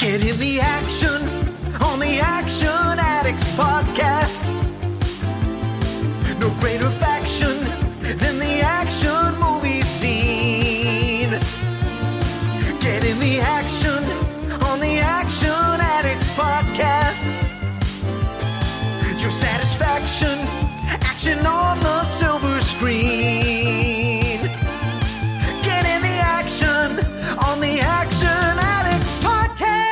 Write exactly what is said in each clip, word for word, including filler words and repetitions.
Get in the action on the Action Addicts podcast. No greater faction than the action movie scene. Get in the action on the Action Addicts podcast. Your satisfaction, action on the silver screen. Get in the action on the Action Addicts podcast.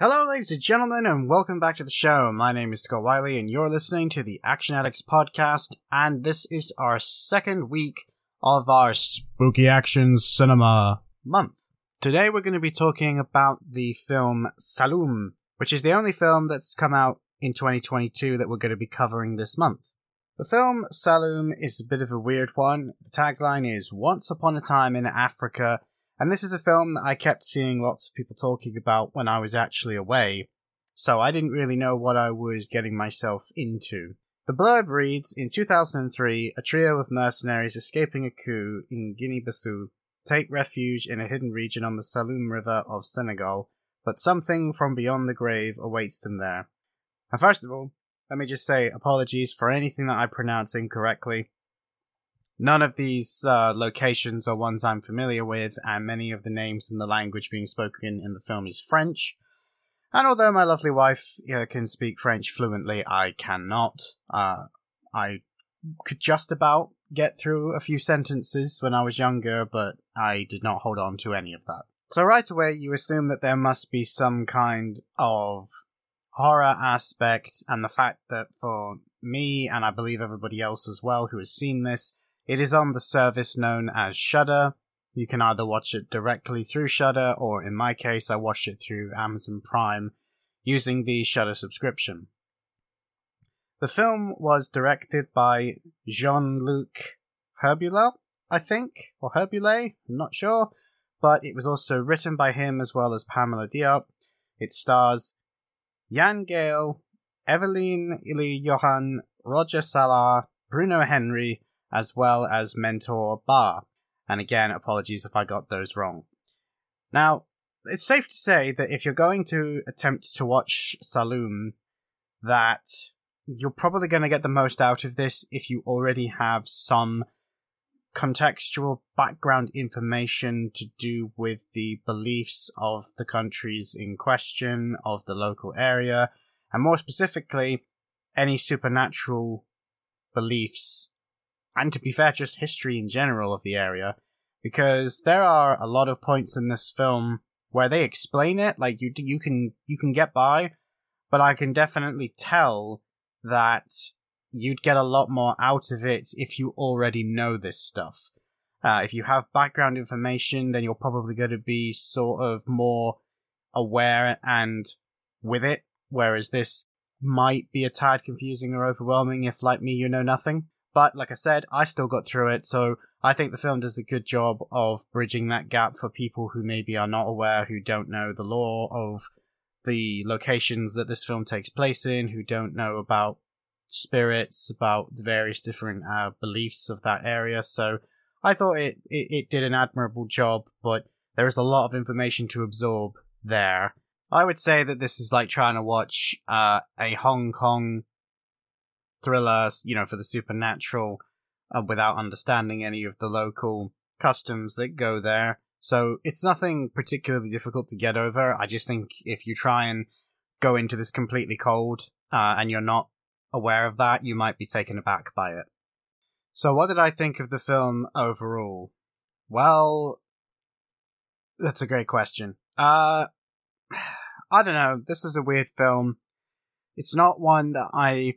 Hello, ladies and gentlemen, and welcome back to the show. My name is Scott Wiley, and you're listening to the Action Addicts podcast, and this is our second week of our Spooky Action Cinema month. Today we're going to be talking about the film Saloum, which is the only film that's come out in twenty twenty-two that we're going to be covering this month. The film Saloum is a bit of a weird one. The tagline is, Once Upon a Time in Africa. And this is a film that I kept seeing lots of people talking about when I was actually away, so I didn't really know what I was getting myself into. The blurb reads, in two thousand three, a trio of mercenaries escaping a coup in Guinea-Bissau take refuge in a hidden region on the Saloum River of Senegal, but something from beyond the grave awaits them there. And first of all, let me just say apologies for anything that I pronounce incorrectly. None of these uh, locations are ones I'm familiar with, and many of the names and the language being spoken in the film is French. And although my lovely wife uh, can speak French fluently, I cannot. Uh, I could just about get through a few sentences when I was younger, but I did not hold on to any of that. So right away, you assume that there must be some kind of horror aspect, and the fact that for me, and I believe everybody else as well who has seen this, it is on the service known as Shudder. You can either watch it directly through Shudder, or in my case, I watched it through Amazon Prime using the Shudder subscription. The film was directed by Jean-Luc Herbula, I think, or Herbula, I'm not sure, but it was also written by him as well as Pamela Diop. It stars Yann Gaël, Evelyne Illy, Johan Roger Salah, Bruno Henry, as well as Mentor Ba. And again, apologies if I got those wrong. Now, it's safe to say that if you're going to attempt to watch Saloum, that you're probably going to get the most out of this if you already have some contextual background information to do with the beliefs of the countries in question, of the local area, and more specifically, any supernatural beliefs. And to be fair, just history in general of the area, because there are a lot of points in this film where they explain it, like you you can you can get by, but I can definitely tell that you'd get a lot more out of it if you already know this stuff. Uh, if you have background information, then you're probably going to be sort of more aware and with it, whereas this might be a tad confusing or overwhelming if, like me, you know nothing. But like I said, I still got through it, so I think the film does a good job of bridging that gap for people who maybe are not aware, who don't know the lore of the locations that this film takes place in, who don't know about spirits, about the various different uh, beliefs of that area. So I thought it, it, it did an admirable job, but there is a lot of information to absorb there. I would say that this is like trying to watch uh, a Hong Kong thriller, you know, for the supernatural, uh, without understanding any of the local customs that go there. So it's nothing particularly difficult to get over. I just think if you try and go into this completely cold uh, and you're not aware of that, you might be taken aback by it. So what did I think of the film overall? Well, that's a great question. Uh, I don't know. This is a weird film. It's not one that I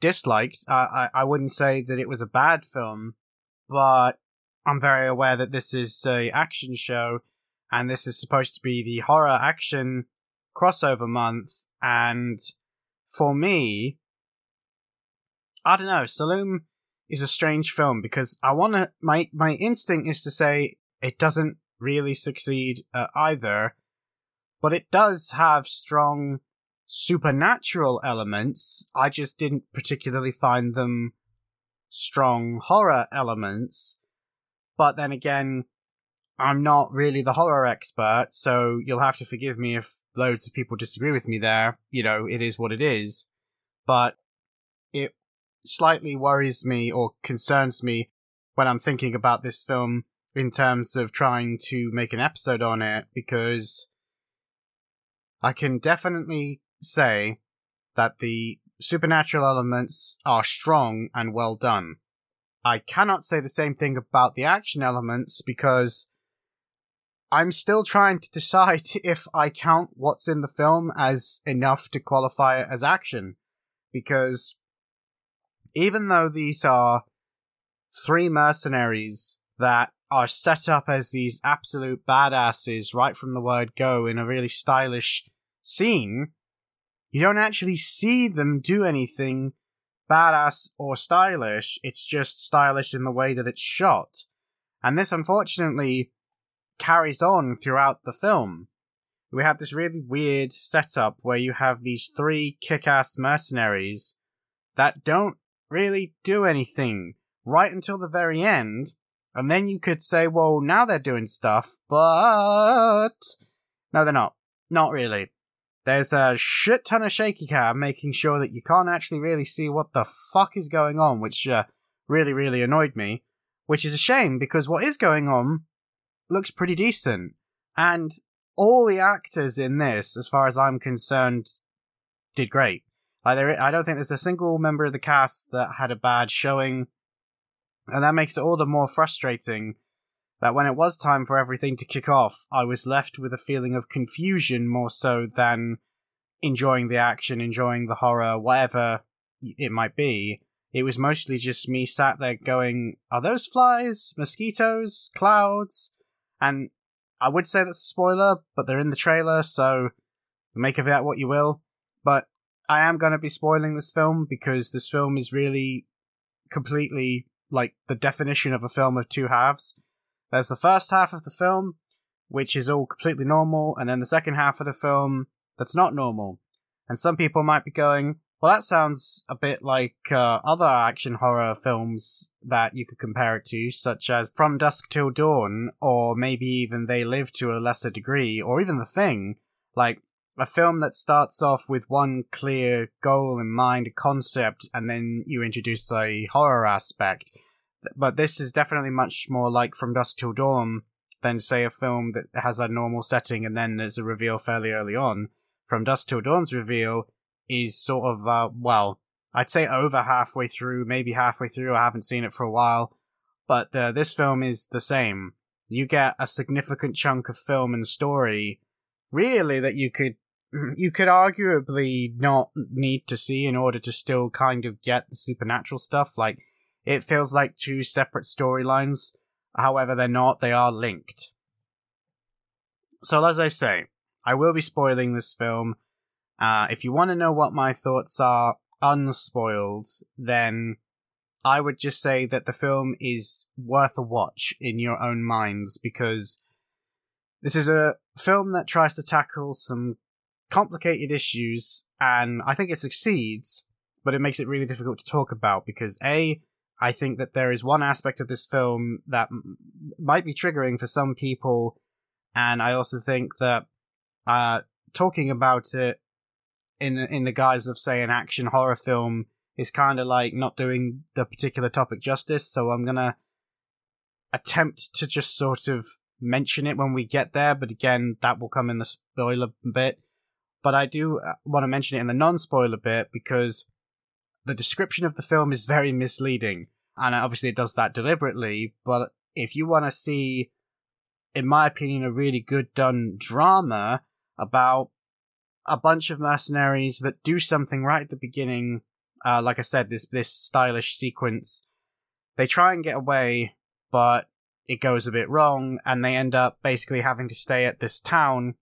disliked. Uh, I, I wouldn't say that it was a bad film, but I'm very aware that this is a action show, and this is supposed to be the horror action crossover month, and for me, I don't know, Saloum is a strange film, because I want to, my, my instinct is to say it doesn't really succeed uh, either, but it does have strong supernatural elements. I just didn't particularly find them strong horror elements. But then again, I'm not really the horror expert, so you'll have to forgive me if loads of people disagree with me there. You know, it is what it is. But it slightly worries me or concerns me when I'm thinking about this film in terms of trying to make an episode on it, because I can definitely say that the supernatural elements are strong and well done. I cannot say the same thing about the action elements, because I'm still trying to decide if I count what's in the film as enough to qualify it as action, because even though these are three mercenaries that are set up as these absolute badasses right from the word go in a really stylish scene, you don't actually see them do anything badass or stylish. It's just stylish in the way that it's shot. And this, unfortunately, carries on throughout the film. We have this really weird setup where you have these three kick-ass mercenaries that don't really do anything right until the very end, and then you could say, well, now they're doing stuff, but... no, they're not. Not really. There's a shit ton of shaky cam making sure that you can't actually really see what the fuck is going on, which uh, really, really annoyed me, which is a shame, because what is going on looks pretty decent, and all the actors in this, as far as I'm concerned, did great. Like, there, I don't think there's a single member of the cast that had a bad showing, and that makes it all the more frustrating that when it was time for everything to kick off, I was left with a feeling of confusion more so than enjoying the action, enjoying the horror, whatever it might be. It was mostly just me sat there going, are those flies, mosquitoes, clouds? And I would say that's a spoiler, but they're in the trailer, so make of that what you will. But I am going to be spoiling this film, because this film is really completely like the definition of a film of two halves. There's the first half of the film, which is all completely normal, and then the second half of the film that's not normal. And some people might be going, well, that sounds a bit like uh, other action horror films that you could compare it to, such as From Dusk Till Dawn, or maybe even They Live to a lesser degree, or even The Thing. Like, a film that starts off with one clear goal in mind, a concept, and then you introduce a horror aspect. But this is definitely much more like From Dusk Till Dawn than, say, a film that has a normal setting and then there's a reveal fairly early on. From Dusk Till Dawn's reveal is sort of, uh, well, I'd say over halfway through, maybe halfway through. I haven't seen it for a while. But uh, this film is the same. You get a significant chunk of film and story, really, that you could you could arguably not need to see in order to still kind of get the supernatural stuff. Like, it feels like two separate storylines. However, they're not. They are linked. So, as I say, I will be spoiling this film. Uh, if you want to know what my thoughts are unspoiled, then I would just say that the film is worth a watch in your own minds, because this is a film that tries to tackle some complicated issues, and I think it succeeds, but it makes it really difficult to talk about, because A, I think that there is one aspect of this film that m- might be triggering for some people, and I also think that uh, talking about it in in the guise of, say, an action horror film is kind of like not doing the particular topic justice, so I'm going to attempt to just sort of mention it when we get there, but again, that will come in the spoiler bit. But I do want to mention it in the non-spoiler bit, because the description of the film is very misleading, and obviously it does that deliberately, but if you want to see, in my opinion, a really good done drama about a bunch of mercenaries that do something right at the beginning, uh, like I said, this this stylish sequence, they try and get away, but it goes a bit wrong, and they end up basically having to stay at this town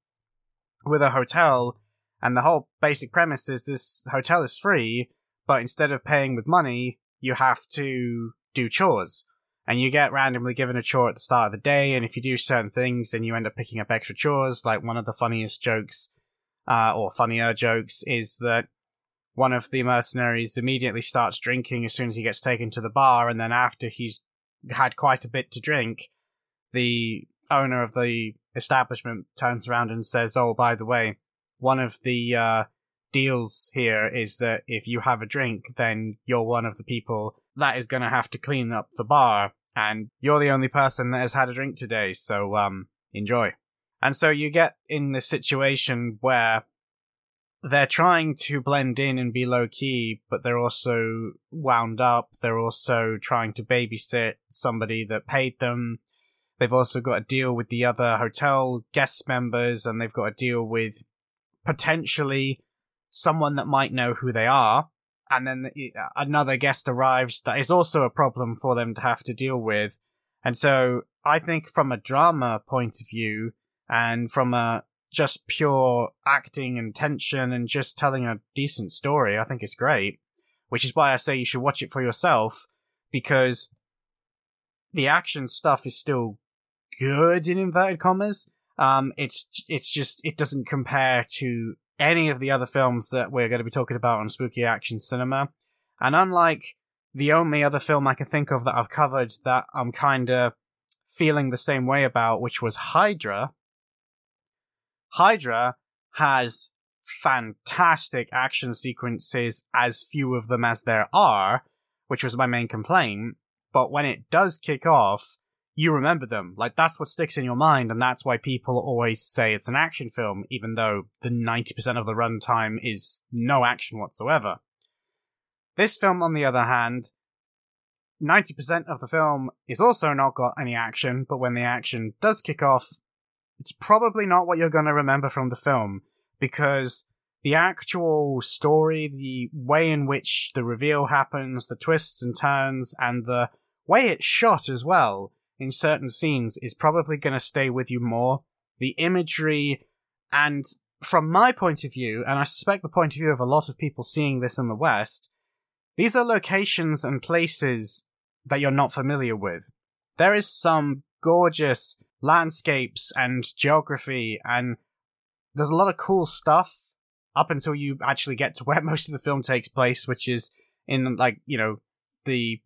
with a hotel, and the whole basic premise is this hotel is free, but instead of paying with money, you have to do chores, and you get randomly given a chore at the start of the day, and if you do certain things, then you end up picking up extra chores. Like, one of the funniest jokes, uh, or funnier jokes, is that one of the mercenaries immediately starts drinking as soon as he gets taken to the bar, and then after he's had quite a bit to drink, the owner of the establishment turns around and says, oh, by the way, one of the uh, deals here is that if you have a drink, then you're one of the people that is going to have to clean up the bar, and you're the only person that has had a drink today, so um, enjoy. And so you get in this situation where they're trying to blend in and be low-key, but they're also wound up. They're also trying to babysit somebody that paid them. They've also got to deal with the other hotel guest members, and they've got to deal with potentially someone that might know who they are. And then another guest arrives that is also a problem for them to have to deal with. And so I think from a drama point of view, and from a just pure acting and tension and just telling a decent story, I think it's great. Which is why I say you should watch it for yourself, because the action stuff is still good, in inverted commas. Um, it's it's just, it doesn't compare to any of the other films that we're going to be talking about on Spooky Action Cinema. And unlike the only other film I can think of that I've covered that I'm kind of feeling the same way about, which was Hydra, Hydra has fantastic action sequences, as few of them as there are, which was my main complaint. But when it does kick off, you remember them. Like, that's what sticks in your mind, and that's why people always say it's an action film, even though the ninety percent of the runtime is no action whatsoever. This film, on the other hand, ninety percent of the film is also not got any action, but when the action does kick off, it's probably not what you're going to remember from the film, because the actual story, the way in which the reveal happens, the twists and turns, and the way it's shot as well in certain scenes is probably going to stay with you more. The imagery, and from my point of view, and I suspect the point of view of a lot of people seeing this in the West, these are locations and places that you're not familiar with. There is some gorgeous landscapes and geography, and there's a lot of cool stuff up until you actually get to where most of the film takes place, which is in, like, you know, the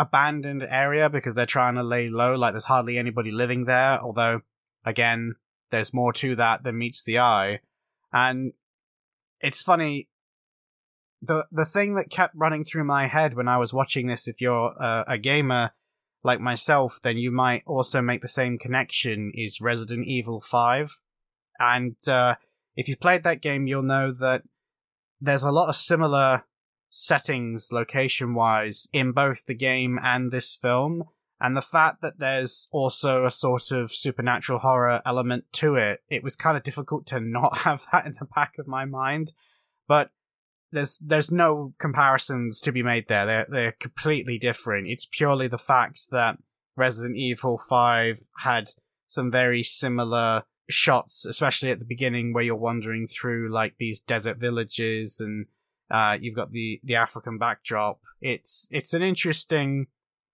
abandoned area, because they're trying to lay low. Like, there's hardly anybody living there, although again there's more to that than meets the eye. And it's funny, the the thing that kept running through my head when I was watching this, if you're a, a gamer like myself, then you might also make the same connection, is Resident Evil five. And uh, if you've played that game, you'll know that there's a lot of similar settings, location-wise, in both the game and this film. And the fact that there's also a sort of supernatural horror element to it, it was kind of difficult to not have that in the back of my mind. But There's there's no comparisons to be made there. They're, they're completely different. It's purely the fact that Resident Evil five had some very similar shots, especially at the beginning, where you're wandering through, like, these desert villages, and uh, you've got the, the African backdrop. It's, it's an interesting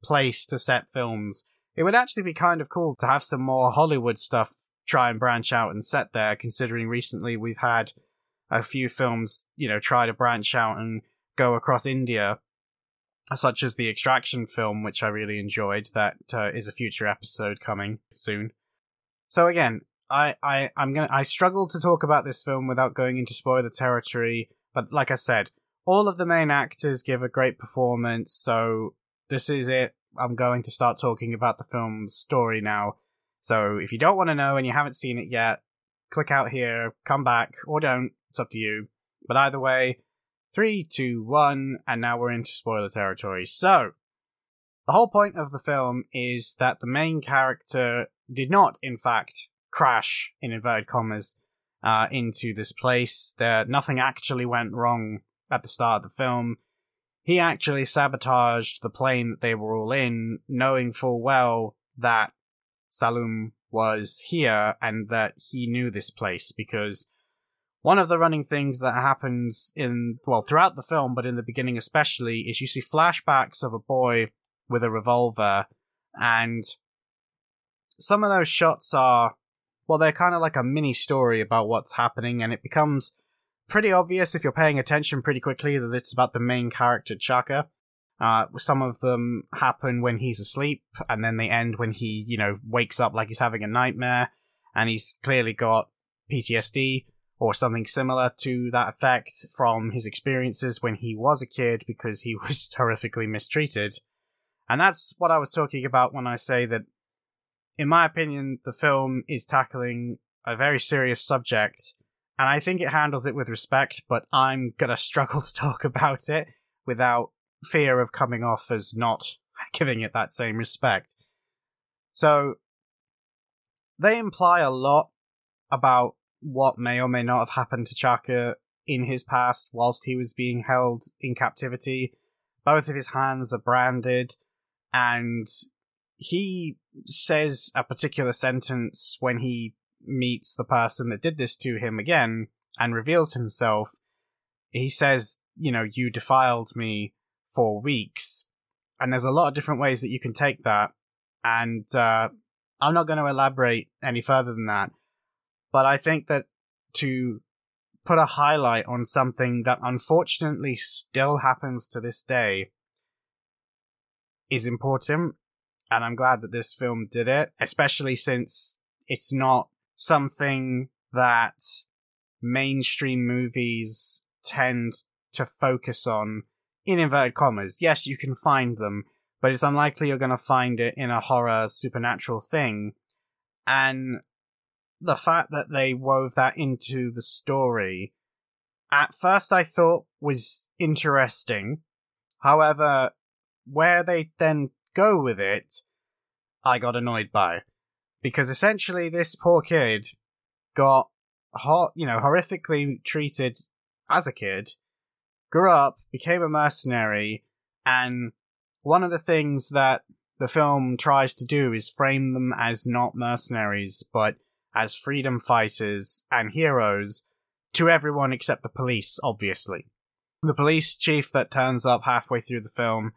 place to set films. It would actually be kind of cool to have some more Hollywood stuff try and branch out and set there, considering recently we've had a few films, you know, try to branch out and go across India, such as the Extraction film, which I really enjoyed. That uh, is a future episode coming soon. So again, I, I, I'm gonna, I struggled to talk about this film without going into spoiler territory, but like I said, all of the main actors give a great performance, so this is it. I'm going to start talking about the film's story now. So if you don't want to know and you haven't seen it yet, click out here, come back, or don't. It's up to you. But either way, three, two, one, and now we're into spoiler territory. So, the whole point of the film is that the main character did not, in fact, crash, in inverted commas, uh, into this place. There, nothing actually went wrong at the start of the film. He actually sabotaged the plane that they were all in, knowing full well that Saloum was here and that he knew this place, because one of the running things that happens in, well, throughout the film, but in the beginning especially, is you see flashbacks of a boy with a revolver, and some of those shots are, well, they're kind of like a mini story about what's happening, and it becomes pretty obvious if you're paying attention pretty quickly that it's about the main character, Chaka. Uh, some of them happen when he's asleep, and then they end when he, you know, wakes up like he's having a nightmare, and he's clearly got P T S D or something similar to that effect from his experiences when he was a kid, because he was horrifically mistreated. And that's what I was talking about when I say that, in my opinion, the film is tackling a very serious subject, and I think it handles it with respect, but I'm gonna struggle to talk about it without fear of coming off as not giving it that same respect. So, they imply a lot about what may or may not have happened to Chaka in his past whilst he was being held in captivity. Both of his hands are branded, and he says a particular sentence when he meets the person that did this to him again and reveals himself. He says, you know, you defiled me for weeks. And there's a lot of different ways that you can take that. And uh, I'm not going to elaborate any further than that. But I think that to put a highlight on something that unfortunately still happens to this day is important. And I'm glad that this film did it, especially since it's not something that mainstream movies tend to focus on, in inverted commas. Yes, you can find them, but it's unlikely you're going to find it in a horror supernatural thing. And the fact that they wove that into the story, at first I thought was interesting. However, where they then go with it, I got annoyed by. Because essentially this poor kid got, hor- you know, horrifically treated as a kid, grew up, became a mercenary, and one of the things that the film tries to do is frame them as not mercenaries, but as freedom fighters and heroes to everyone except the police, obviously. The police chief that turns up halfway through the film,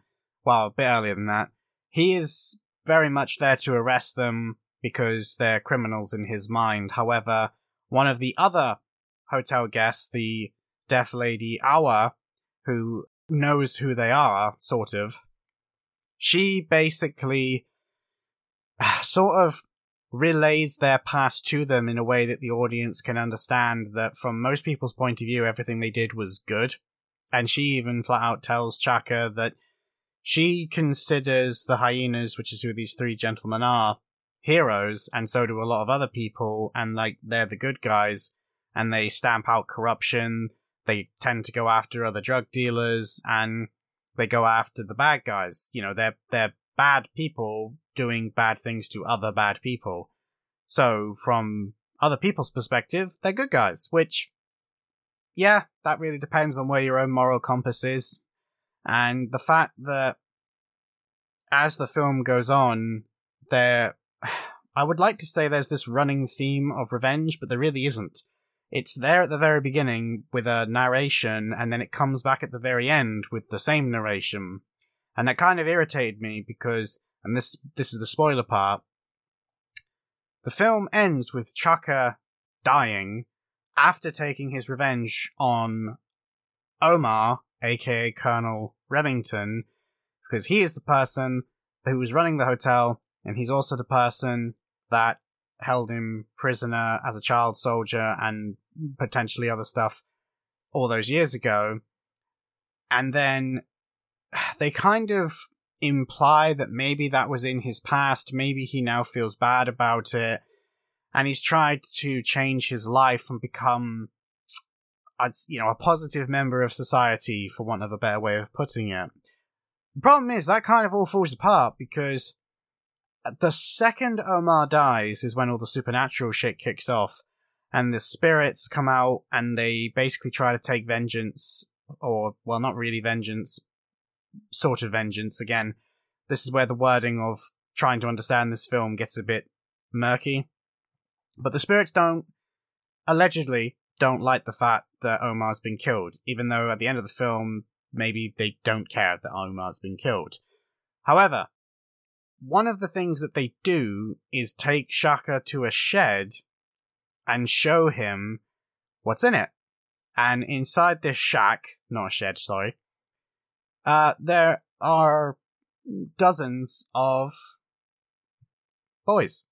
well, a bit earlier than that, he is very much there to arrest them, because they're criminals in his mind. However, one of the other hotel guests, the deaf lady Awa, who knows who they are, sort of, she basically sort of relays their past to them in a way that the audience can understand that from most people's point of view, everything they did was good. And she even flat out tells Chaka that she considers the hyenas, which is who these three gentlemen are, heroes, and so do a lot of other people, and like they're the good guys, and they stamp out corruption, they tend to go after other drug dealers, and they go after the bad guys. You know, they're they're bad people doing bad things to other bad people. So from other people's perspective, they're good guys, which, yeah, that really depends on where your own moral compass is. And the fact that as the film goes on, they're I would like to say there's this running theme of revenge, but there really isn't. It's there at the very beginning with a narration, and then it comes back at the very end with the same narration. And that kind of irritated me because, and this this is the spoiler part, the film ends with Chaka dying after taking his revenge on Omar, aka Colonel Remington, because he is the person who was running the hotel, and he's also the person that held him prisoner as a child soldier and potentially other stuff all those years ago. And then they kind of imply that maybe that was in his past, maybe he now feels bad about it, and he's tried to change his life and become, you know, a positive member of society, for want of a better way of putting it. The problem is, that kind of all falls apart, because the second Omar dies is when all the supernatural shit kicks off, and the spirits come out, and they basically try to take vengeance, or, well, not really vengeance, sort of vengeance. Again, this is where the wording of trying to understand this film gets a bit murky. But the spirits don't, allegedly, don't like the fact that Omar's been killed, even though at the end of the film, maybe they don't care that Omar's been killed. However, one of the things that they do is take Chaka to a shed and show him what's in it. And inside this shack, not a shed, sorry, uh, there are dozens of boys.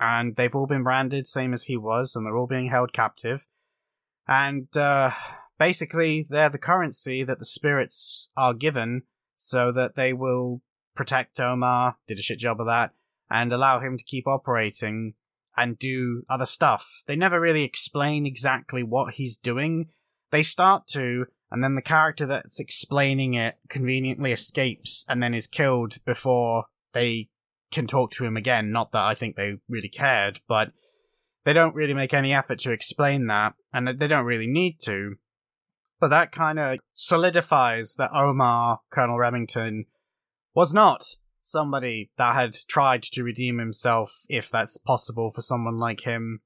And they've all been branded, same as he was, and they're all being held captive. And uh, basically, they're the currency that the spirits are given so that they will protect Omar, did a shit job of that, and allow him to keep operating and do other stuff. They never really explain exactly what he's doing. They start to, and then the character that's explaining it conveniently escapes and then is killed before they can talk to him again. Not that I think they really cared, but they don't really make any effort to explain that, and they don't really need to. But that kind of solidifies that Omar, Colonel Remington, was not somebody that had tried to redeem himself, if that's possible for someone like him.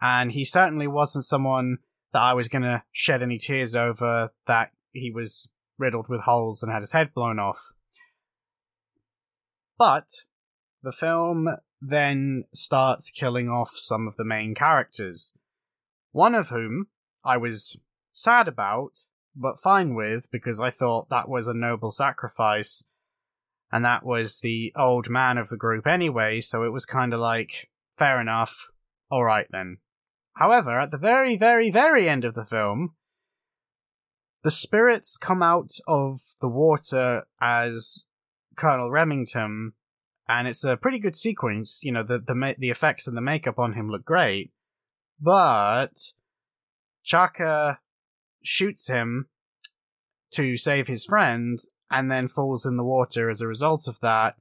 And he certainly wasn't someone that I was going to shed any tears over, that he was riddled with holes and had his head blown off. But the film then starts killing off some of the main characters, one of whom I was sad about, but fine with, because I thought that was a noble sacrifice, and that was the old man of the group anyway, so it was kind of like, fair enough, alright then. However, at the very, very, very end of the film, the spirits come out of the water as Colonel Remington, and it's a pretty good sequence. You know, the the, ma- the effects and the makeup on him look great, but Chaka shoots him to save his friend, and then falls in the water as a result of that,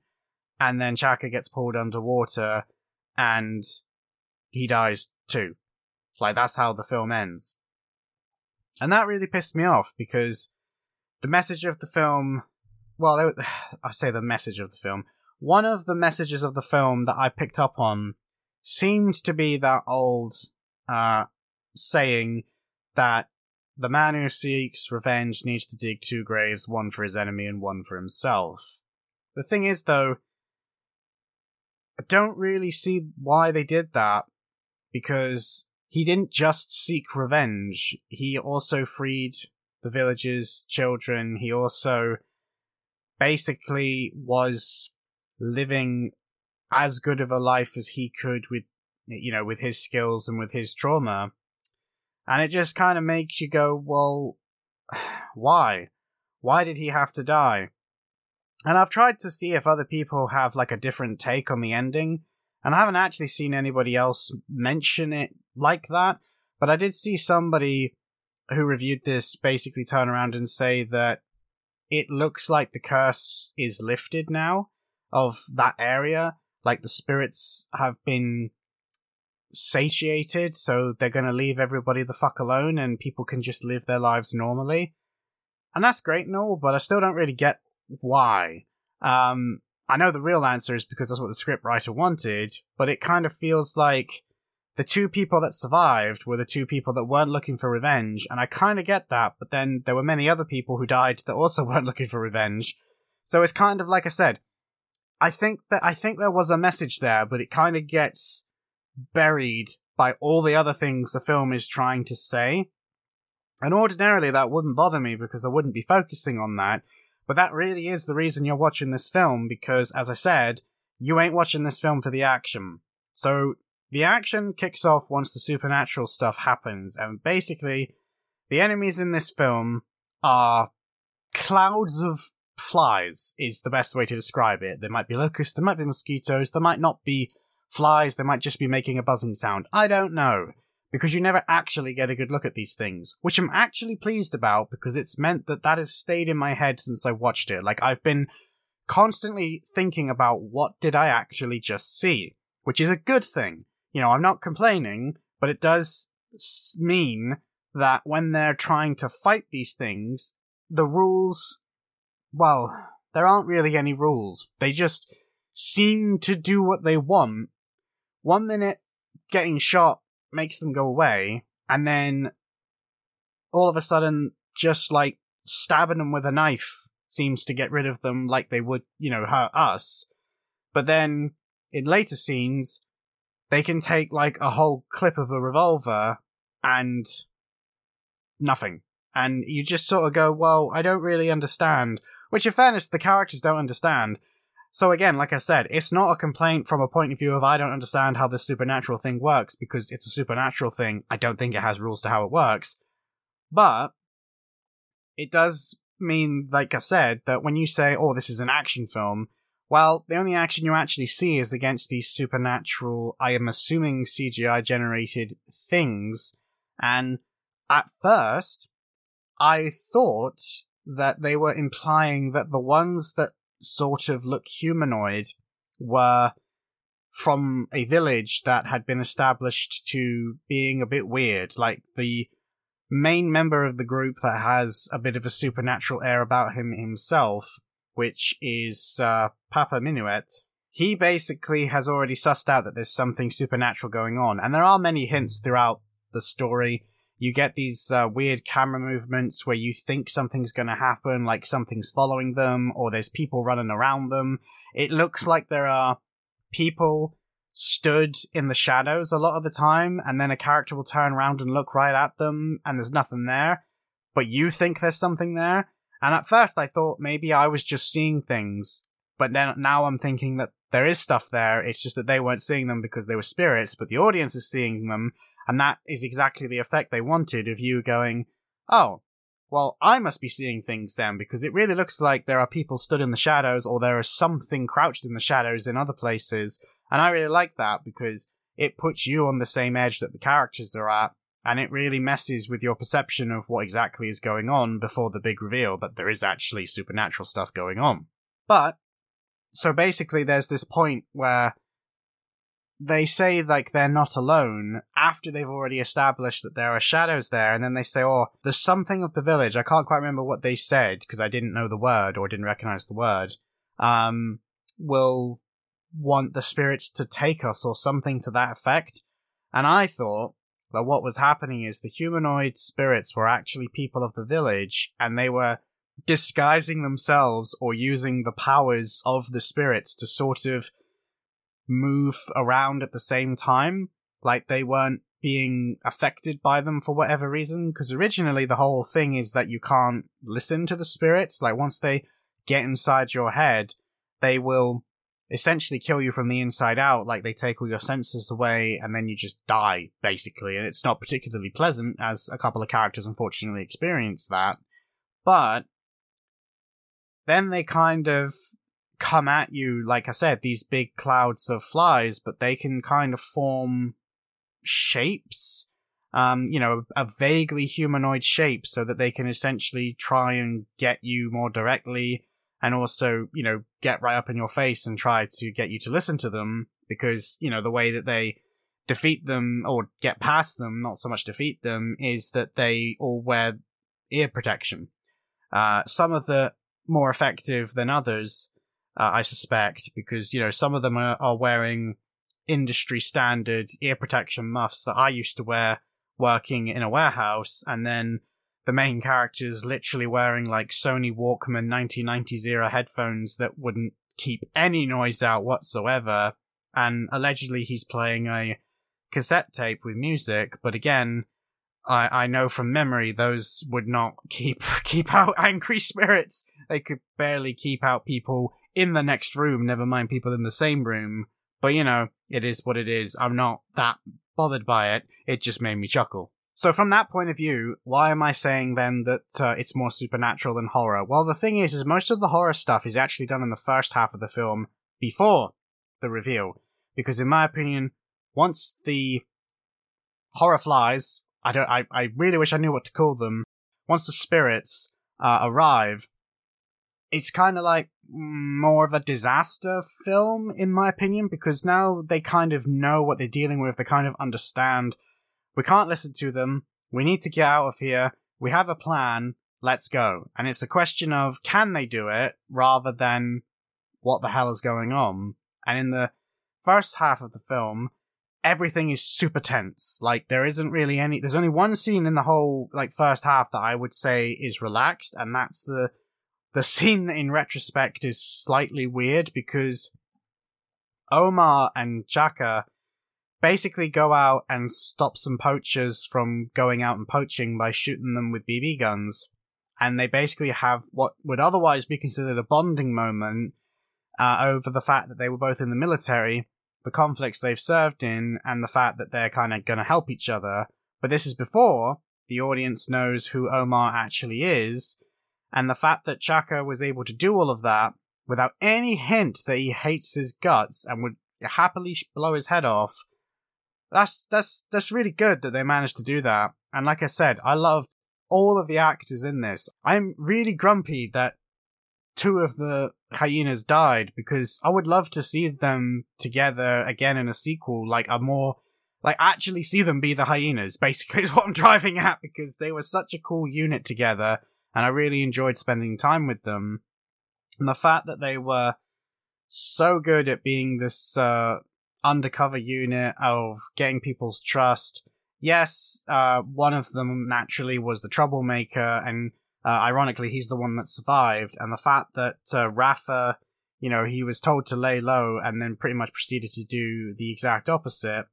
and then Chaka gets pulled underwater, and he dies too. Like, that's how the film ends. And that really pissed me off, because the message of the film... Well, I say the message of the film. One of the messages of the film that I picked up on seemed to be that old uh, saying that the man who seeks revenge needs to dig two graves, one for his enemy and one for himself. The thing is, though, I don't really see why they did that, because he didn't just seek revenge. He also freed the villagers' children. He also basically was living as good of a life as he could with, you know, with his skills and with his trauma. And it just kind of makes you go, well, why? Why did he have to die? And I've tried to see if other people have, like, a different take on the ending, and I haven't actually seen anybody else mention it like that, but I did see somebody who reviewed this basically turn around and say that it looks like the curse is lifted now of that area, like the spirits have been satiated, so they're going to leave everybody the fuck alone and people can just live their lives normally. And that's great and all, but I still don't really get why. Um, I know the real answer is because that's what the scriptwriter wanted, but it kind of feels like the two people that survived were the two people that weren't looking for revenge, and I kind of get that, but then there were many other people who died that also weren't looking for revenge. So it's kind of, like I said, I think that I think there was a message there, but it kind of gets buried by all the other things the film is trying to say. And ordinarily that wouldn't bother me because I wouldn't be focusing on that, but that really is the reason you're watching this film, because, as I said, you ain't watching this film for the action. So the action kicks off once the supernatural stuff happens, and basically the enemies in this film are clouds of flies, is the best way to describe it. There might be locusts, there might be mosquitoes, there might not be flies, they might just be making a buzzing sound. I don't know, because you never actually get a good look at these things, which I'm actually pleased about, because it's meant that that has stayed in my head since I watched it. Like, I've been constantly thinking about what did I actually just see, which is a good thing. You know, I'm not complaining, but it does mean that when they're trying to fight these things, the rules, well, there aren't really any rules. They just seem to do what they want. One minute, getting shot makes them go away, and then all of a sudden, just like stabbing them with a knife seems to get rid of them, like they would, you know, hurt us. But then, in later scenes, they can take like a whole clip of a revolver and nothing. And you just sort of go, well, I don't really understand which in fairness the characters don't understand. So again, like I said, it's not a complaint from a point of view of I don't understand how this supernatural thing works, because it's a supernatural thing. I don't think it has rules to how it works. But it does mean, like I said, that when you say, oh, this is an action film, well, the only action you actually see is against these supernatural, I am assuming C G I-generated things. And at first, I thought that they were implying that the ones that sort of look humanoid were from a village that had been established to being a bit weird. Like, the main member of the group that has a bit of a supernatural air about him himself, which is uh, Papa Minuet, he basically has already sussed out that there's something supernatural going on. And there are many hints throughout the story. You get these uh, weird camera movements where you think something's going to happen, like something's following them, or there's people running around them. It looks like there are people stood in the shadows a lot of the time, and then a character will turn around and look right at them, and there's nothing there. But you think there's something there. And at first I thought maybe I was just seeing things, but then now I'm thinking that there is stuff there, it's just that they weren't seeing them because they were spirits, but the audience is seeing them. And that is exactly the effect they wanted of you going, oh, well, I must be seeing things then, because it really looks like there are people stood in the shadows, or there is something crouched in the shadows in other places. And I really like that, because it puts you on the same edge that the characters are at, and it really messes with your perception of what exactly is going on before the big reveal that there is actually supernatural stuff going on. But, so basically there's this point where they say, like, they're not alone after they've already established that there are shadows there, and then they say, oh, there's something of the village. I can't quite remember what they said, because I didn't know the word, or didn't recognize the word. Um, will want the spirits to take us, or something to that effect. And I thought that what was happening is the humanoid spirits were actually people of the village, and they were disguising themselves, or using the powers of the spirits to sort of move around at the same time, like they weren't being affected by them for whatever reason, because originally the whole thing is that you can't listen to the spirits. Like, once they get inside your head, they will essentially kill you from the inside out. Like, they take all your senses away, and then you just die, basically, and it's not particularly pleasant, as a couple of characters unfortunately experience that. But then they kind of come at you, like I said, these big clouds of flies, but they can kind of form shapes, um, you know, a vaguely humanoid shape, so that they can essentially try and get you more directly, and also, you know, get right up in your face and try to get you to listen to them, because, you know, the way that they defeat them, or get past them, not so much defeat them, is that they all wear ear protection. Uh, some of the more effective than others, Uh, I suspect, because, you know, some of them are, are wearing industry standard ear protection muffs that I used to wear working in a warehouse, and then the main character's literally wearing, like, Sony Walkman nineteen nineties era headphones that wouldn't keep any noise out whatsoever, and allegedly he's playing a cassette tape with music, but again, I, I know from memory those would not keep keep out angry spirits. They could barely keep out people in the next room, never mind people in the same room. But, you know, it is what it is. I'm not that bothered by it. It just made me chuckle. So from that point of view, why am I saying then that uh, it's more supernatural than horror? Well, the thing is, is most of the horror stuff is actually done in the first half of the film before the reveal. Because in my opinion, once the horror flies, I don't, I, I really wish I knew what to call them. Once the spirits uh, arrive, it's kind of like more of a disaster film, in my opinion, because now they kind of know what they're dealing with. They kind of understand, we can't listen to them, we need to get out of here, we have a plan, let's go. And it's a question of, can they do it, rather than what the hell is going on. And in the first half of the film, everything is super tense. Like, there isn't really any, there's only one scene in the whole, like, first half that I would say is relaxed, and that's the The scene that in retrospect is slightly weird, because Omar and Chaka basically go out and stop some poachers from going out and poaching by shooting them with B B guns. and they basically have what would otherwise be considered a bonding moment uh, over the fact that they were both in the military, the conflicts they've served in, and the fact that they're kind of going to help each other. But this is before the audience knows who Omar actually is, and the fact that Chaka was able to do all of that without any hint that he hates his guts and would happily blow his head off, that's that's that's really good that they managed to do that. And like I said, I loved all of the actors in this. I'm really grumpy that two of the hyenas died, because I would love to see them together again in a sequel, like a more, like actually see them be the hyenas, basically is what I'm driving at, because they were such a cool unit together, and I really enjoyed spending time with them. And the fact that they were so good at being this uh, undercover unit of getting people's trust. Yes, uh, one of them naturally was the troublemaker, and uh, ironically, he's the one that survived. And the fact that uh, Rafa, you know, he was told to lay low and then pretty much proceeded to do the exact opposite.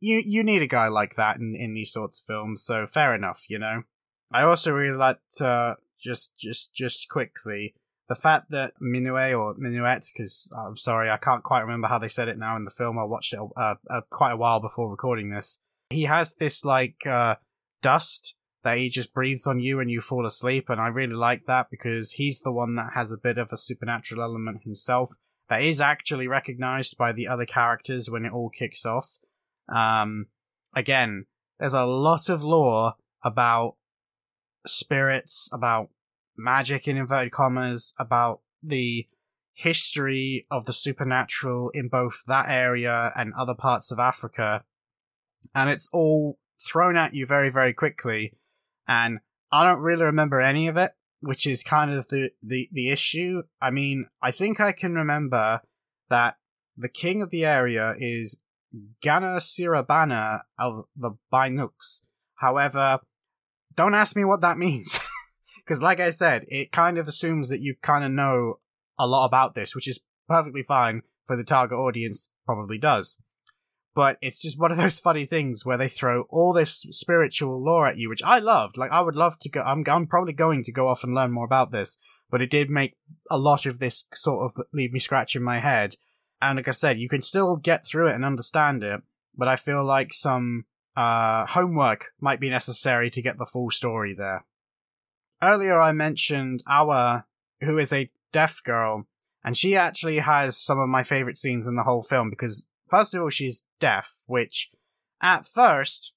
You you need a guy like that in, in these sorts of films, so fair enough, you know. I also really liked, uh, just just just quickly, the fact that Minuet, or Minuet, because I'm sorry, I can't quite remember how they said it now in the film. I watched it uh, uh, quite a while before recording this. He has this, like, uh, dust that he just breathes on you and you fall asleep, and I really like that, because he's the one that has a bit of a supernatural element himself that is actually recognized by the other characters when it all kicks off. Um, again, there's a lot of lore about spirits, about magic in inverted commas, about the history of the supernatural in both that area and other parts of Africa, and it's all thrown at you very, very quickly, and I don't really remember any of it, which is kind of the, the, the issue. I mean, I think I can remember that the king of the area is Gana Sirabana of the Bainuks. However, don't ask me what that means, because like I said, it kind of assumes that you kind of know a lot about this, which is perfectly fine for the target audience, probably does. But it's just one of those funny things where they throw all this spiritual lore at you, which I loved. Like, I would love to go, I'm, I'm probably going to go off and learn more about this, but it did make a lot of this sort of leave me scratching my head. And like I said, you can still get through it and understand it, but I feel like some uh, homework might be necessary to get the full story there. Earlier I mentioned Awa, who is a deaf girl, and she actually has some of my favourite scenes in the whole film, because first of all, she's deaf, which at first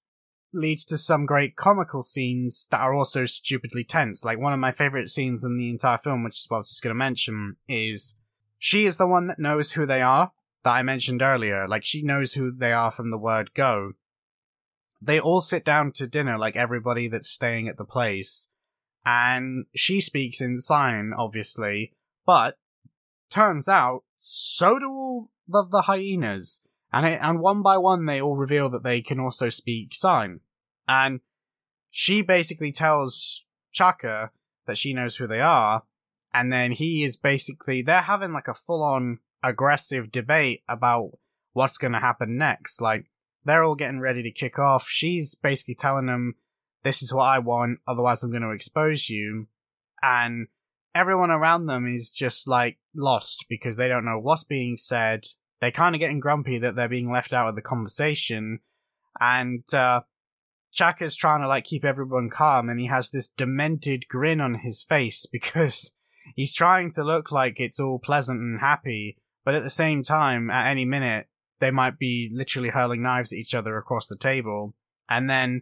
leads to some great comical scenes that are also stupidly tense. Like, one of my favourite scenes in the entire film, which is what I was just going to mention, is she is the one that knows who they are, that I mentioned earlier. Like, she knows who they are from the word go. They all sit down to dinner, like everybody that's staying at the place. And she speaks in sign, obviously. But, turns out, so do all the, the hyenas. And, it, and one by one, they all reveal that they can also speak sign. And she basically tells Chaka that she knows who they are. And then he is basically, they're having like a full-on aggressive debate about what's going to happen next. Like, they're all getting ready to kick off. She's basically telling them, this is what I want, otherwise I'm going to expose you. And everyone around them is just like lost because they don't know what's being said. They're kind of getting grumpy that they're being left out of the conversation. And uh, Chaka's trying to like keep everyone calm, and he has this demented grin on his face because he's trying to look like it's all pleasant and happy, but at the same time, at any minute, they might be literally hurling knives at each other across the table. And then,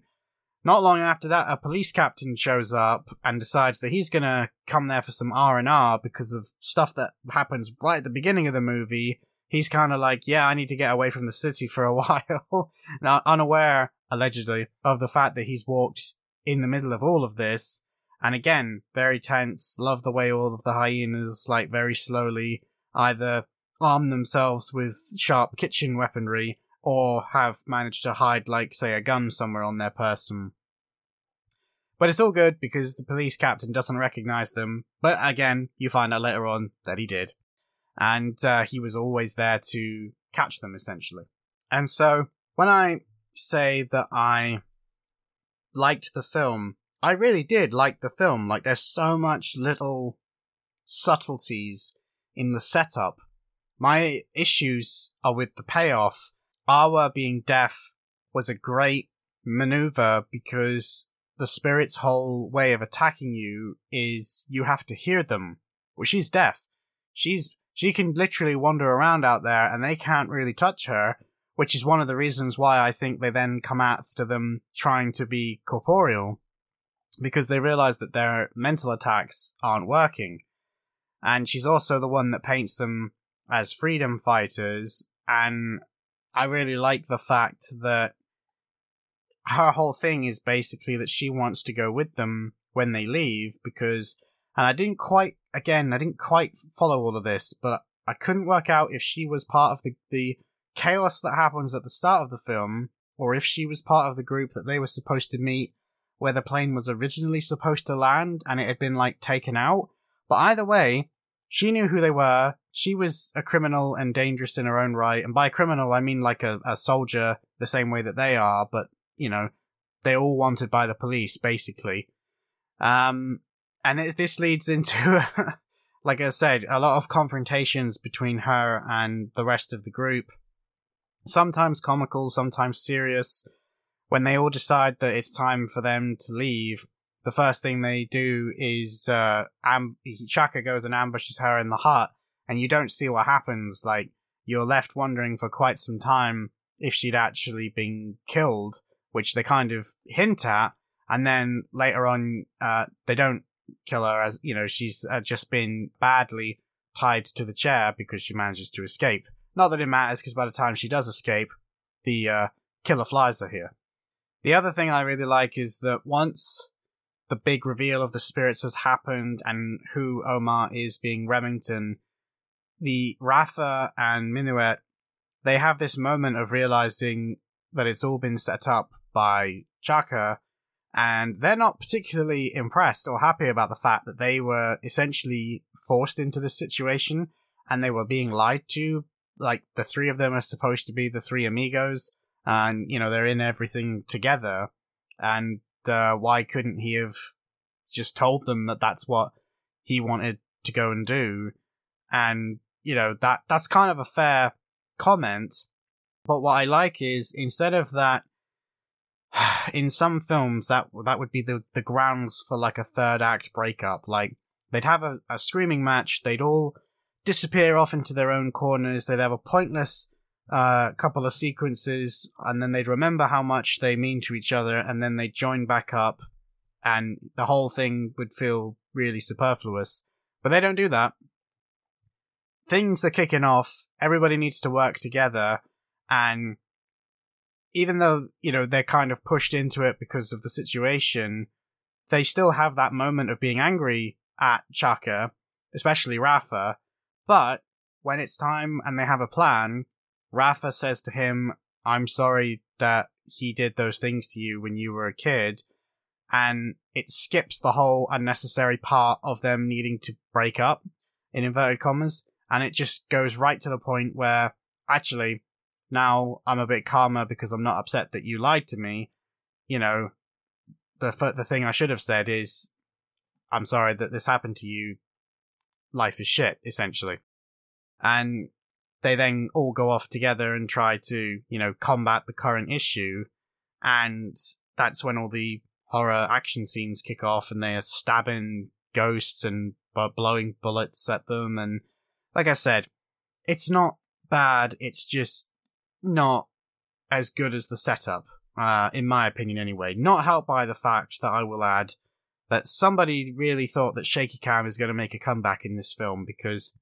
not long after that, a police captain shows up and decides that he's going to come there for some R and R because of stuff that happens right at the beginning of the movie. He's kind of like, yeah, I need to get away from the city for a while. Now, unaware, allegedly, of the fact that he's walked in the middle of all of this. And again, very tense. Love the way all of the hyenas, like, very slowly either arm themselves with sharp kitchen weaponry or have managed to hide, like, say, a gun somewhere on their person. But it's all good because the police captain doesn't recognize them. But again, you find out later on that he did. And uh, he was always there to catch them, essentially. And so when I say that I liked the film, I really did like the film. Like, there's so much little subtleties in the setup. My issues are with the payoff. Awa being deaf was a great maneuver because the spirit's whole way of attacking you is you have to hear them. Well, she's deaf. She's she can literally wander around out there and they can't really touch her, which is one of the reasons why I think they then come after them trying to be corporeal, because they realize that their mental attacks aren't working. And she's also the one that paints them as freedom fighters, and I really like the fact that her whole thing is basically that she wants to go with them when they leave, because, and I didn't quite, again, I didn't quite follow all of this, but I couldn't work out if she was part of the, the chaos that happens at the start of the film, or if she was part of the group that they were supposed to meet where the plane was originally supposed to land and it had been, like, taken out. But either way, she knew who they were. She was a criminal and dangerous in her own right. And by criminal, I mean like a, a soldier, the same way that they are, but, you know, they're all wanted by the police, basically. Um, and it, this leads into, like I said, a lot of confrontations between her and the rest of the group. Sometimes comical, sometimes serious. When they all decide that it's time for them to leave, the first thing they do is uh, amb- Chaka goes and ambushes her in the hut, and you don't see what happens. Like, you're left wondering for quite some time if she'd actually been killed, which they kind of hint at, and then later on uh, they don't kill her, as, you know, she's uh, just been badly tied to the chair because she manages to escape. Not that it matters, because by the time she does escape, the uh, killer flies are here. The other thing I really like is that once the big reveal of the spirits has happened and who Omar is being Remington, the Rafa and Minuet, they have this moment of realizing that it's all been set up by Chaka, and they're not particularly impressed or happy about the fact that they were essentially forced into this situation and they were being lied to. Like, the three of them are supposed to be the three amigos and, you know, they're in everything together, and Uh, why couldn't he have just told them that that's what he wanted to go and do? And, you know, that that's kind of a fair comment. But what I like is, instead of that, in some films, that that would be the, the grounds for, like, a third act breakup. Like, they'd have a, a screaming match, they'd all disappear off into their own corners, they'd have a pointless a uh, couple of sequences, and then they'd remember how much they mean to each other, and then they'd join back up, and the whole thing would feel really superfluous. But they don't do that. Things are kicking off, everybody needs to work together, and even though, you know, they're kind of pushed into it because of the situation, they still have that moment of being angry at Chaka, especially Rafa, but when it's time and they have a plan, Rafa says to him, "I'm sorry that he did those things to you when you were a kid," and it skips the whole unnecessary part of them needing to break up, in inverted commas, and it just goes right to the point where, actually, now I'm a bit calmer because I'm not upset that you lied to me. You know, the the thing I should have said is, "I'm sorry that this happened to you. Life is shit," essentially. And they then all go off together and try to, you know, combat the current issue. And that's when all the horror action scenes kick off and they are stabbing ghosts and blowing bullets at them. And like I said, it's not bad. It's just not as good as the setup, uh, in my opinion anyway. Not helped by the fact that I will add that somebody really thought that shaky cam is going to make a comeback in this film, because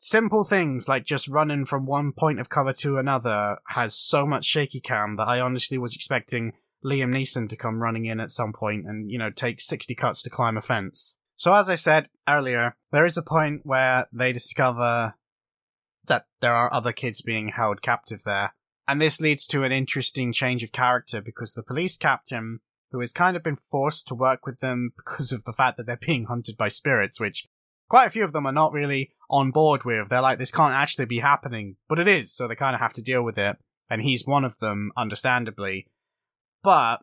simple things like just running from one point of cover to another has so much shaky cam that I honestly was expecting Liam Neeson to come running in at some point and, you know, take sixty cuts to climb a fence. So as I said earlier, there is a point where they discover that there are other kids being held captive there. And this leads to an interesting change of character, because the police captain, who has kind of been forced to work with them because of the fact that they're being hunted by spirits, which quite a few of them are not really on board with. They're like, this can't actually be happening, but it is, so they kind of have to deal with it. And he's one of them, understandably. But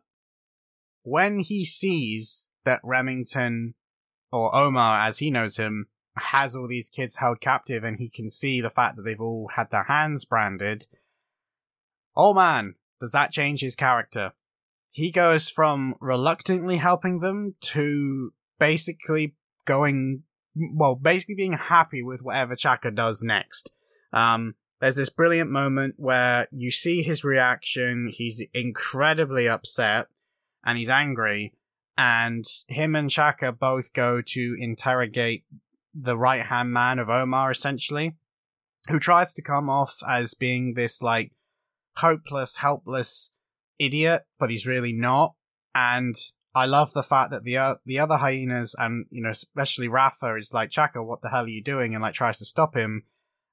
when he sees that Remington, or Omar as he knows him, has all these kids held captive and he can see the fact that they've all had their hands branded, oh man, does that change his character. He goes from reluctantly helping them to basically going, well, basically being happy with whatever Chaka does next. Um, there's this brilliant moment where you see his reaction. He's incredibly upset and he's angry, and him and Chaka both go to interrogate the right-hand man of Omar, essentially, who tries to come off as being this, like, hopeless, helpless idiot, but he's really not. And I love the fact that the uh, the other hyenas, and, you know, especially Rafa, is like, Chaka, what the hell are you doing? And, like, tries to stop him.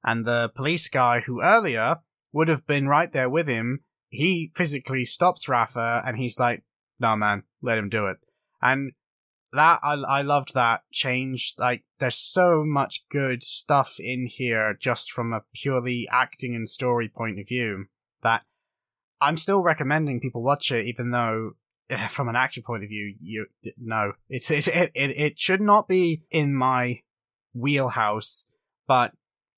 And the police guy, who earlier would have been right there with him, he physically stops Rafa, and he's like, no, man, let him do it. And that, I, I loved that change. Like, there's so much good stuff in here just from a purely acting and story point of view that I'm still recommending people watch it, even though from an action point of view, you no, it's it it it should not be in my wheelhouse. But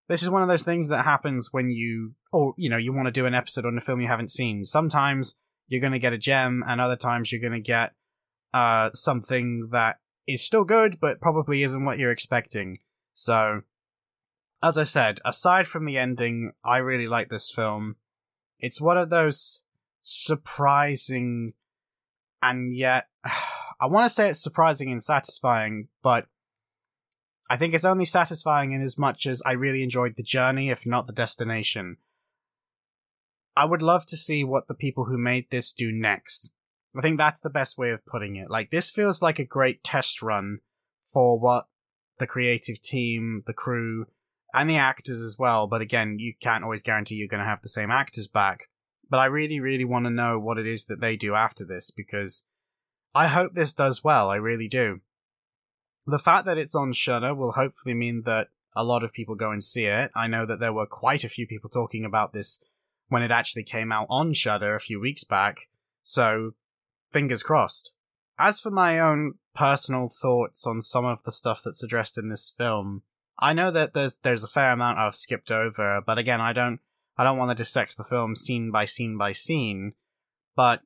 this is one of those things that happens when you, or you know, you want to do an episode on a film you haven't seen. Sometimes you're going to get a gem, and other times you're going to get uh something that is still good but probably isn't what you're expecting. So, as I said, aside from the ending, I really like this film. It's one of those surprising, and yet, I want to say it's surprising and satisfying, but I think it's only satisfying in as much as I really enjoyed the journey, if not the destination. I would love to see what the people who made this do next. I think that's the best way of putting it. Like, this feels like a great test run for what the creative team, the crew, and the actors as well. But again, you can't always guarantee you're going to have the same actors back. But I really, really want to know what it is that they do after this, because I hope this does well. I really do. The fact that it's on Shudder will hopefully mean that a lot of people go and see it. I know that there were quite a few people talking about this when it actually came out on Shudder a few weeks back, so fingers crossed. As for my own personal thoughts on some of the stuff that's addressed in this film, I know that there's there's a fair amount I've skipped over, but again, I don't I don't want to dissect the film scene by scene by scene, but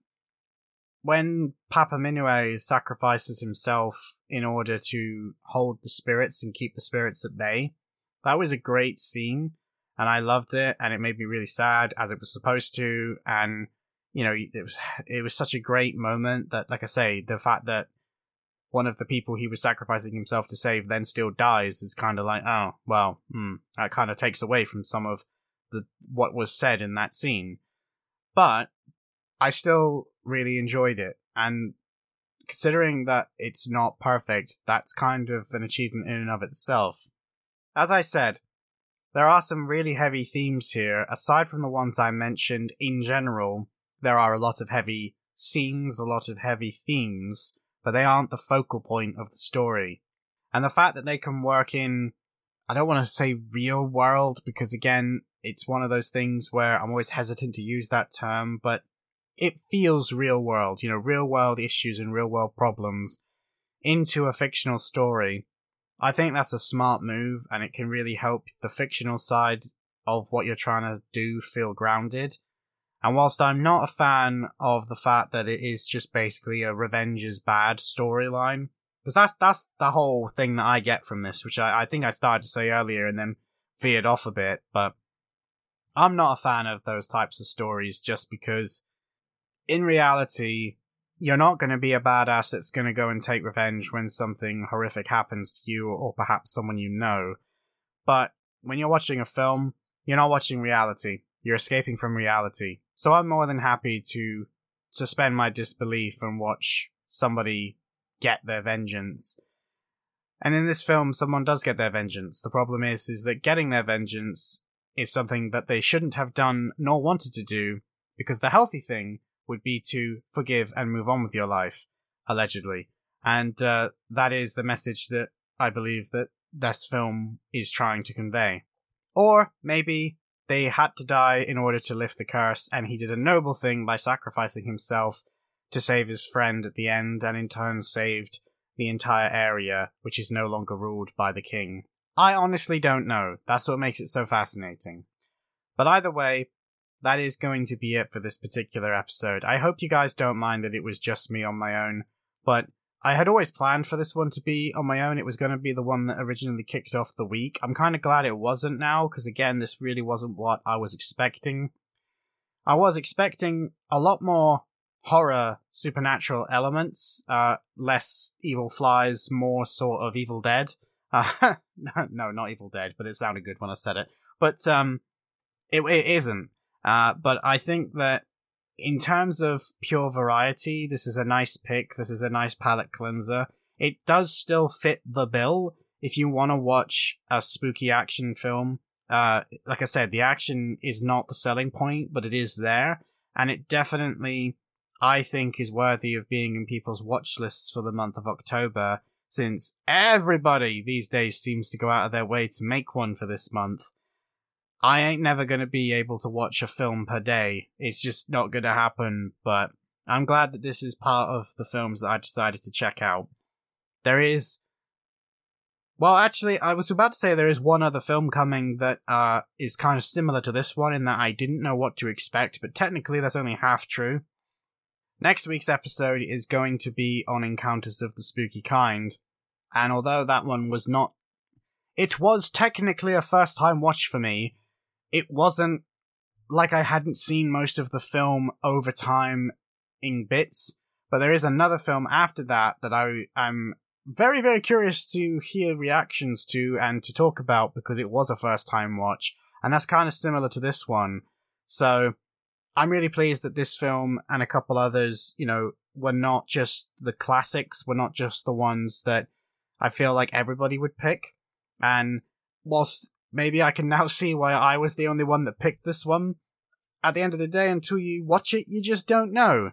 when Papa Minuet sacrifices himself in order to hold the spirits and keep the spirits at bay, that was a great scene, and I loved it, and it made me really sad, as it was supposed to, and, you know, it was it was such a great moment that, like I say, the fact that one of the people he was sacrificing himself to save then still dies is kind of like, oh, well, hmm, that kind of takes away from some of The, what was said in that scene. But I still really enjoyed it, and considering that it's not perfect, that's kind of an achievement in and of itself. As I said, there are some really heavy themes here. Aside from the ones I mentioned, in general, there are a lot of heavy scenes, a lot of heavy themes, but they aren't the focal point of the story. And the fact that they can work in, I don't want to say real world, because again, it's one of those things where I'm always hesitant to use that term, but it feels real world, you know, real world issues and real world problems into a fictional story. I think that's a smart move, and it can really help the fictional side of what you're trying to do feel grounded. And whilst I'm not a fan of the fact that it is just basically a revenge is bad storyline, because that's, that's the whole thing that I get from this, which I, I think I started to say earlier and then veered off a bit, but I'm not a fan of those types of stories, just because in reality, you're not going to be a badass that's going to go and take revenge when something horrific happens to you or perhaps someone you know. But when you're watching a film, you're not watching reality. You're escaping from reality. So I'm more than happy to suspend my disbelief and watch somebody get their vengeance. And in this film, someone does get their vengeance. The problem is, is that getting their vengeance is something that they shouldn't have done nor wanted to do, because the healthy thing would be to forgive and move on with your life, allegedly. And uh, that is the message that I believe that this film is trying to convey. Or maybe they had to die in order to lift the curse, and he did a noble thing by sacrificing himself to save his friend at the end, and in turn saved the entire area, which is no longer ruled by the king. I honestly don't know. That's what makes it so fascinating. But either way, that is going to be it for this particular episode. I hope you guys don't mind that it was just me on my own, but I had always planned for this one to be on my own. It was going to be the one that originally kicked off the week. I'm kind of glad it wasn't now, because again, this really wasn't what I was expecting. I was expecting a lot more horror, supernatural elements, uh, less evil flies, more sort of Evil Dead. Uh, no, not Evil Dead, but it sounded good when I said it. But um, it, it isn't. Uh, but I think that in terms of pure variety, this is a nice pick. This is a nice palate cleanser. It does still fit the bill if you want to watch a spooky action film. Uh, like I said, the action is not the selling point, but it is there. And it definitely, I think, is worthy of being in people's watch lists for the month of October, since everybody these days seems to go out of their way to make one for this month. I ain't never going to be able to watch a film per day. It's just not going to happen, but I'm glad that this is part of the films that I decided to check out. There is... Well, actually, I was about to say there is one other film coming that uh, is kind of similar to this one in that I didn't know what to expect, but technically that's only half true. Next week's episode is going to be on Encounters of the Spooky Kind, and although that one was not... It was technically a first-time watch for me. It wasn't like I hadn't seen most of the film over time in bits, but there is another film after that that I am very, very curious to hear reactions to and to talk about because it was a first-time watch, and that's kind of similar to this one. So I'm really pleased that this film and a couple others, you know, were not just the classics, were not just the ones that I feel like everybody would pick. And whilst maybe I can now see why I was the only one that picked this one. At the end of the day, until you watch it, you just don't know.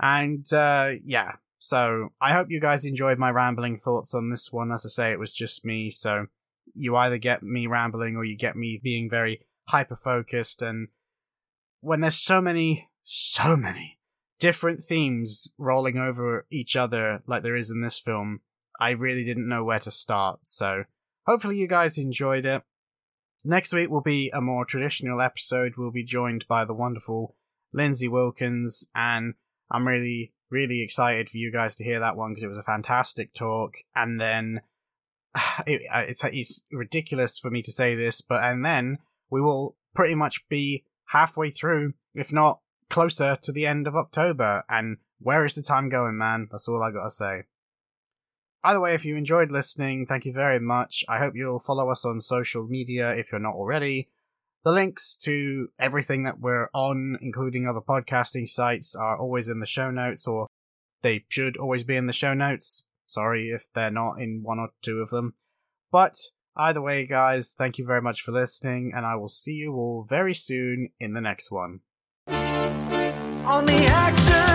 And, uh, yeah. So, I hope you guys enjoyed my rambling thoughts on this one. As I say, it was just me, so you either get me rambling or you get me being very hyper-focused. And when there's so many, so many different themes rolling over each other like there is in this film, I really didn't know where to start. So, hopefully you guys enjoyed it. Next week will be a more traditional episode. We'll be joined by the wonderful Lindsay Wilkins, and I'm really, really excited for you guys to hear that one because it was a fantastic talk. And then, it, it's, it's ridiculous for me to say this, but and then we will pretty much be halfway through, if not closer to the end of October. And where is the time going, man? That's all I gotta say. Either way, if you enjoyed listening, thank you very much. I hope you'll follow us on social media if you're not already. The links to everything that we're on, including other podcasting sites, are always in the show notes, or they should always be in the show notes. Sorry if they're not in one or two of them. But either way, guys, thank you very much for listening, and I will see you all very soon in the next one. On the action!